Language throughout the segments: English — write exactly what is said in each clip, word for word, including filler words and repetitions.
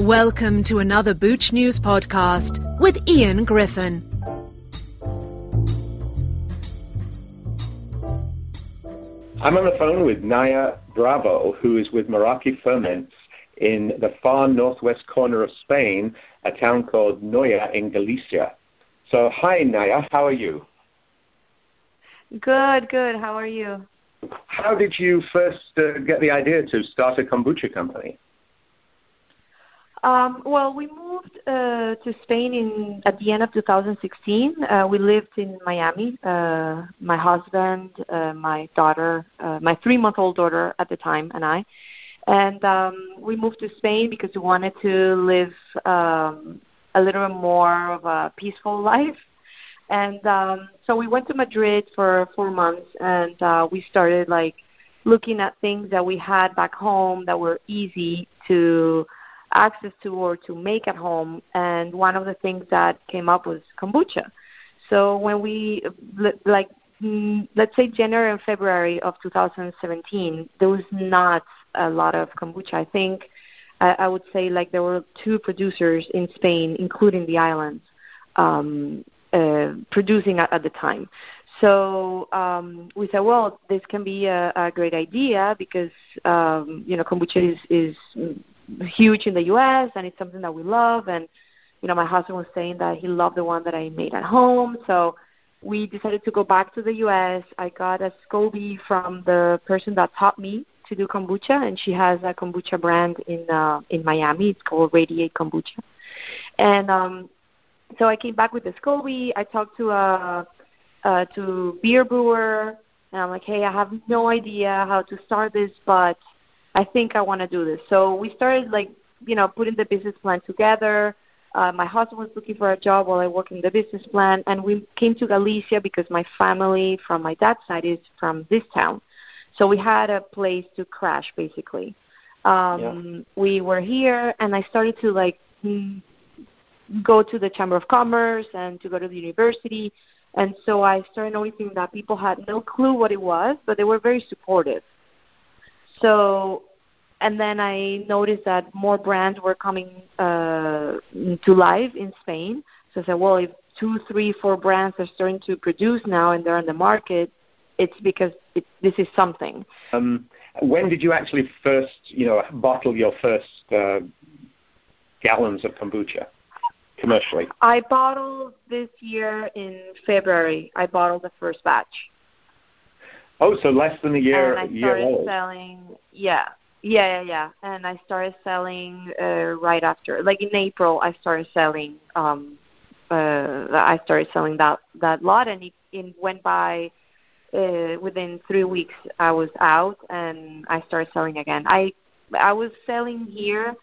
Welcome to another Booch News podcast with Ian Griffin. I'm on the phone with Naya Bravo, who is with Meraki Ferments in the far northwest corner of Spain, a town called Noya in Galicia. So, hi Naya, how are you? Good, good. How are you? How did you first uh, get the idea to start a kombucha company? Um, well, we moved uh, to Spain in at the end of two thousand sixteen. Uh, we lived in Miami. Uh, my husband, uh, my daughter, uh, my three-month-old daughter at the time, and I. And um, we moved to Spain because we wanted to live um, a little bit more of a peaceful life. And um, so we went to Madrid for four months, and uh, we started like looking at things that we had back home that were easy to access to or to make at home, and one of the things that came up was kombucha. So when we, like, let's say January and February of two thousand seventeen, there was not a lot of kombucha. I think I, I would say like there were two producers in Spain, including the islands, um, uh, producing at, at the time. So um, we said, well, this can be a, a great idea because um, you know kombucha is is huge in the U S and it's something that we love. And, you know, my husband was saying that he loved the one that I made at home. So we decided to go back to the U S. I got a SCOBY from the person that taught me to do kombucha, and she has a kombucha brand in uh, in Miami. It's called Radiate Kombucha. And um, so I came back with the SCOBY. I talked to a, uh, to a beer brewer, and I'm like, hey, I have no idea how to start this, but I think I want to do this. So we started, like, you know, putting the business plan together. Uh, my husband was looking for a job while I worked in the business plan, and we came to Galicia because my family from my dad's side is from this town. So we had a place to crash, basically. Um, yeah. We were here, and I started to, like, go to the Chamber of Commerce and to go to the university. And so I started noticing that people had no clue what it was, but they were very supportive. So, and then I noticed that more brands were coming uh, to life in Spain. So I said, well, if two, three, four brands are starting to produce now and they're on the market, it's because it, this is something. Um, when did you actually first, you know, bottle your first uh, gallons of kombucha commercially? I bottled this year in February. I bottled the first batch. Oh, so less than a year old. And I started year selling, yeah, yeah, yeah, yeah. And I started selling uh, right after, like in April, I started selling. Um, uh, I started selling that, that lot, and it, it went by. Uh, within three weeks, I was out, and I started selling again. I I was selling here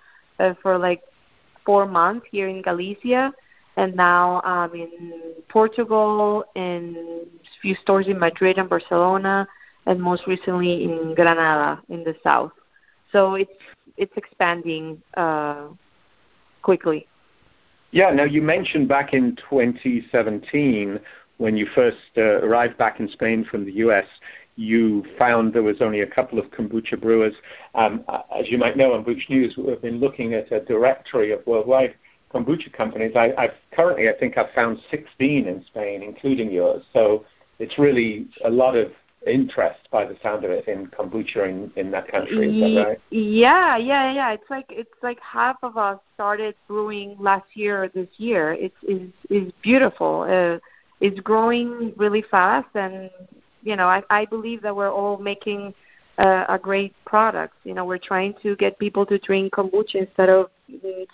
uh, for like four months here in Galicia. And now I'm um, in Portugal, in a few stores in Madrid and Barcelona, and most recently in Granada in the south. So it's it's expanding uh, quickly. Yeah. Now, you mentioned back in twenty seventeen when you first uh, arrived back in Spain from the U S, you found there was only a couple of kombucha brewers. Um, as you might know, on Booch News, we've been looking at a directory of worldwide kombucha companies. I, I've currently, I think I've found sixteen in Spain, including yours. So it's really a lot of interest by the sound of it in kombucha in, in that country. Is that right? Yeah, yeah, yeah. It's like it's like half of us started brewing last year or this year. It's is is beautiful. Uh, it's growing really fast, and you know, I, I believe that we're all making uh, a great product. You know, we're trying to get people to drink kombucha instead of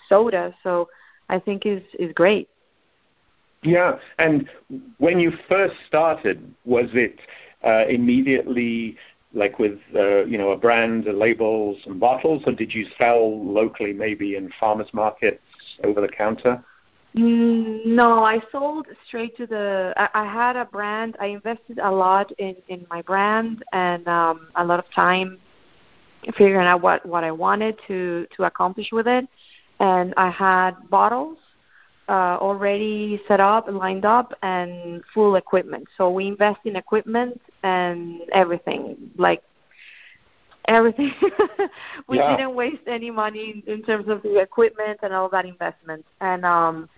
soda. So I think is is great. Yeah, and when you first started, was it uh, immediately like with uh, you know a brand, a label, some bottles, or did you sell locally, maybe in farmers markets, over the counter? Mm, no, I sold straight to the. I, I had a brand. I invested a lot in, in my brand and um, a lot of time figuring out what, what I wanted to to accomplish with it, and I had bottles Uh, already set up and lined up and full equipment. So we invest in equipment and everything, like everything. We yeah. didn't waste any money in terms of the equipment and all that investment. And um,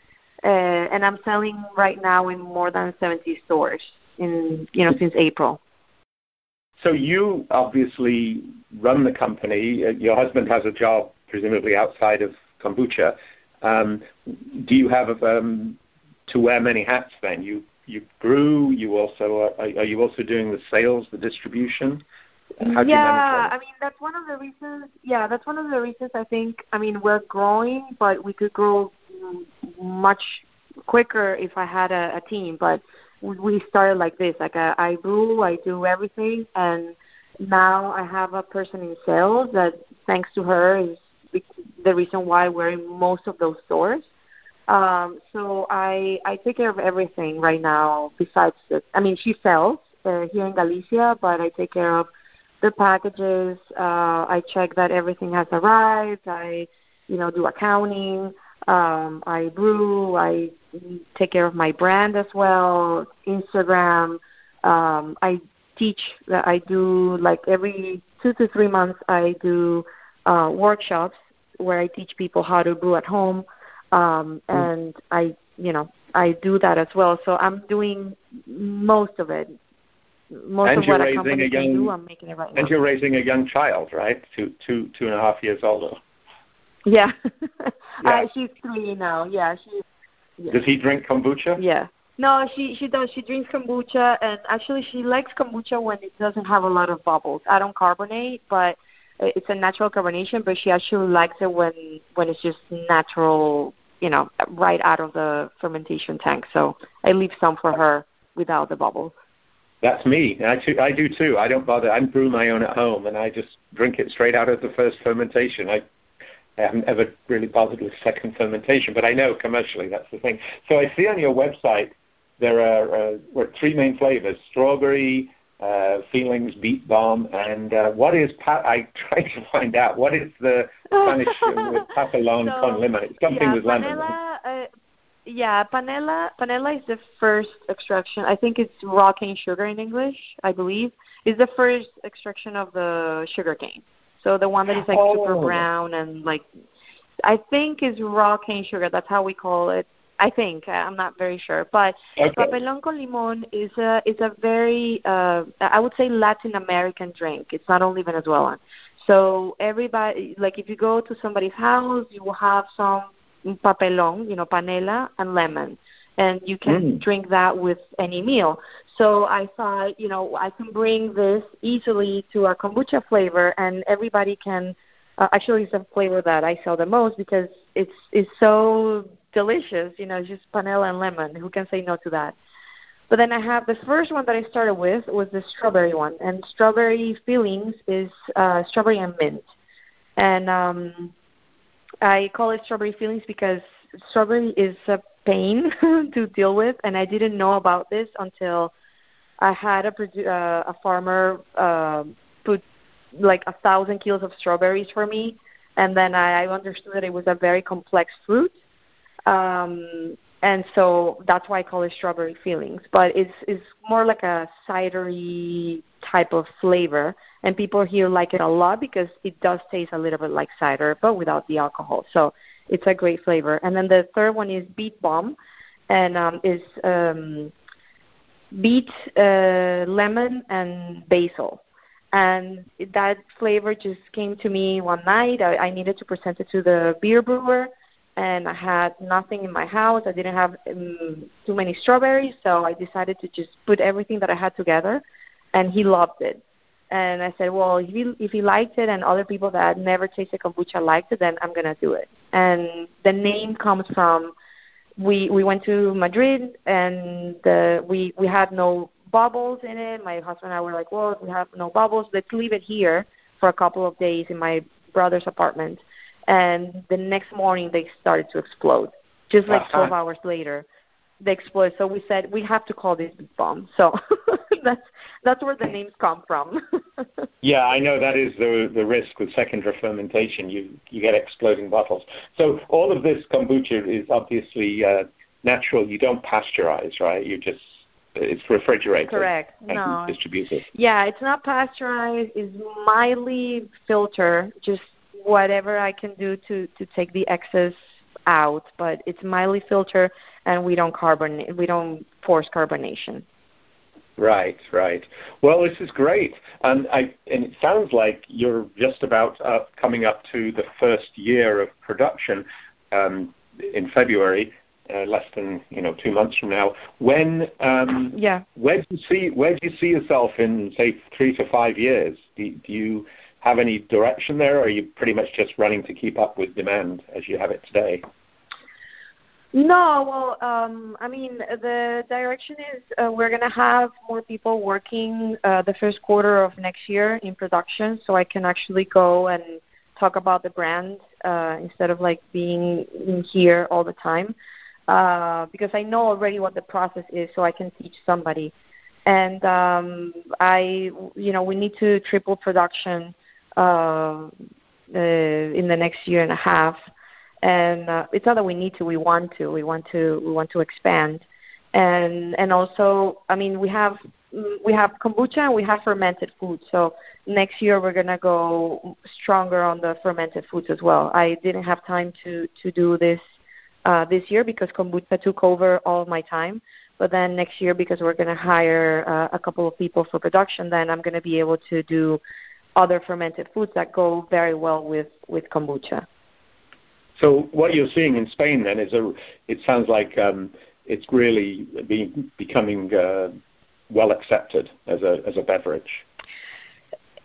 uh, and I'm selling right now in more than seventy stores in you know since April. So you obviously run the company. Your husband has a job presumably outside of kombucha. Um, do you have um, to wear many hats then? You you grew. You also are, are you also doing the sales, the distribution? How do you manage that? I mean that's one of the reasons. Yeah, that's one of the reasons I think. I mean we're growing, but we could grow much quicker if I had a, a team. But we started like this. Like I, I grew, I do everything, and now I have a person in sales that, thanks to her, is the reason why we're in most of those stores. Um, so I I take care of everything right now. Besides, the, I mean, she sells uh, here in Galicia, but I take care of the packages. Uh, I check that everything has arrived. I, you know, do accounting. Um, I brew. I take care of my brand as well. Instagram. Um, I teach. I do like every two to three months. I do uh, workshops where I teach people how to brew at home. Um, and I, you know, I do that as well. So I'm doing most of it. Most and of what a company a young, can do, I'm making it right and now. And you're raising a young child, right? Two, two, two and a half years old. Yeah. yeah. Uh, she's three now. Yeah. She, yeah. Does he drink kombucha? Yeah. No, she, she does. She drinks kombucha, and actually she likes kombucha when it doesn't have a lot of bubbles. I don't carbonate, but it's a natural carbonation, but she actually likes it when, when it's just natural, you know, right out of the fermentation tank. So I leave some for her without the bubbles. That's me. I, too, I do too. I don't bother. I brew my own at home, and I just drink it straight out of the first fermentation. I, I haven't ever really bothered with second fermentation, but I know commercially that's the thing. So I see on your website there are uh, what, three main flavors: strawberry, uh, feelings, beet balm, and uh, what is pa- I tried to find out what is the Spanish with Papelón con Limón. It's something yeah, with lemon. Panela, uh, yeah, panela. Panela is the first extraction. I think it's raw cane sugar in English. I believe is the first extraction of the sugar cane. So the one that is like oh. super brown and like, I think is raw cane sugar. That's how we call it. I think I'm not very sure, but okay. Papelón con Limón is a is a very uh, I would say Latin American drink. It's not only Venezuelan. So everybody, like if you go to somebody's house, you will have some papelón, you know, panela and lemon, and you can mm. drink that with any meal. So I thought, you know, I can bring this easily to our kombucha flavor, and everybody can uh, actually it's the flavor that I sell the most because it's it's so delicious, you know, just panela and lemon. Who can say no to that? But then I have the first one that I started with was the strawberry one, and strawberry fillings is uh, strawberry and mint, and um, I call it strawberry fillings because strawberry is a pain to deal with, and I didn't know about this until I had a produ- uh, a farmer uh, put like a thousand kilos of strawberries for me, and then I, I understood that it was a very complex fruit, um, and so that's why I call it strawberry fillings. But it's it's more like a cidery type of flavor, and people here like it a lot because it does taste a little bit like cider, but without the alcohol. So it's a great flavor. And then the third one is beet balm, and um, is um, beet, uh, lemon, and basil. And that flavor just came to me one night. I, I needed to present it to the beer brewer, and I had nothing in my house. I didn't have um, too many strawberries, so I decided to just put everything that I had together, and he loved it. And I said, well, if he, if he liked it and other people that had never tasted kombucha liked it, then I'm going to do it. And the name comes from, we, we went to Madrid, and the, we, we had no bubbles in it. My husband and I were like, well, if we have no bubbles, let's leave it here for a couple of days in my brother's apartment. And the next morning they started to explode, just like uh-huh. twelve hours later. They explode. So we said we have to call this beet balm. So that's that's where the names come from. Yeah, I know that is the the risk with secondary fermentation. You you get exploding bottles. So all of this kombucha is obviously uh, natural. You don't pasteurize, right? You just it's refrigerated. Correct. And no. distributed. Yeah, it's not pasteurized. It's mildly filtered, just whatever I can do to, to take the excess out. But it's mildly filtered, and we don't carbon, we don't force carbonation. Right, right. Well, this is great, and I and it sounds like you're just about uh, coming up to the first year of production um, in February, uh, less than you know two months from now. When? Um, yeah. Where do you see Where do you see yourself in say three to five years? Do, do you have any direction there, or are you pretty much just running to keep up with demand as you have it today? No, well, um, I mean, the direction is uh, we're going to have more people working uh, the first quarter of next year in production, so I can actually go and talk about the brand uh, instead of, like, being in here all the time uh, because I know already what the process is, so I can teach somebody. And um, I, you know, we need to triple production uh, uh, in the next year and a half. And uh, it's not that we need to; we want to. We want to. We want to expand, and and also, I mean, we have we have kombucha and we have fermented food. So next year we're gonna go stronger on the fermented foods as well. I didn't have time to to do this uh, this year because kombucha took over all my time. But then next year, because we're gonna hire uh, a couple of people for production, then I'm gonna be able to do other fermented foods that go very well with with kombucha. So what you're seeing in Spain then is a. It sounds like um, it's really being becoming uh, well accepted as a as a beverage.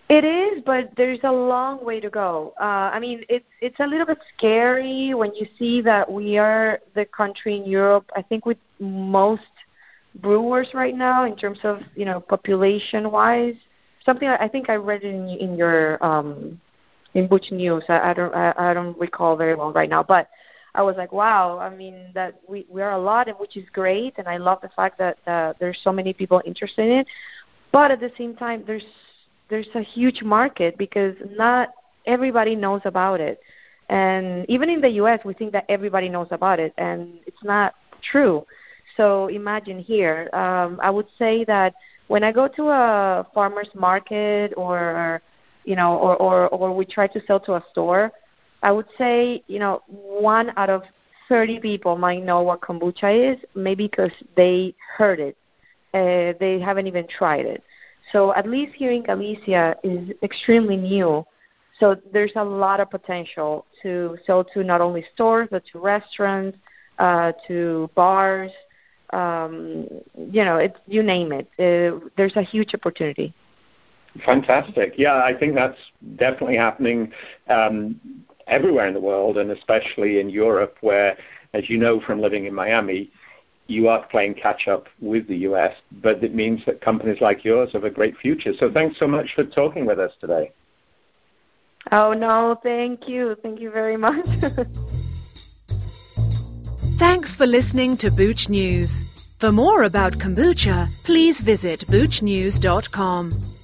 It is, but there's a long way to go. Uh, I mean, it's it's a little bit scary when you see that we are the country in Europe, I think, with most brewers right now in terms of you know population wise. Something I think I read in in your. Um, in Booch News, I, I don't, I, I don't recall very well right now, but I was like, wow, I mean, that we, we are a lot, and which is great, and I love the fact that uh, there's so many people interested in it, but at the same time, there's there's a huge market because not everybody knows about it, and even in the U S, we think that everybody knows about it, and it's not true. So imagine here. Um, I would say that when I go to a farmer's market or you know, or, or, or we try to sell to a store, I would say, you know, one out of thirty people might know what kombucha is, maybe because they heard it. Uh, they haven't even tried it. So at least here in Galicia is extremely new. So there's a lot of potential to sell to not only stores, but to restaurants, uh, to bars, um, you know, it, you name it. Uh, there's a huge opportunity. Fantastic. Yeah, I think that's definitely happening um, everywhere in the world, and especially in Europe where, as you know from living in Miami, you are playing catch-up with the U S, but it means that companies like yours have a great future. So thanks so much for talking with us today. Oh, no, thank you. Thank you very much. Thanks for listening to Booch News. For more about kombucha, please visit booch news dot com.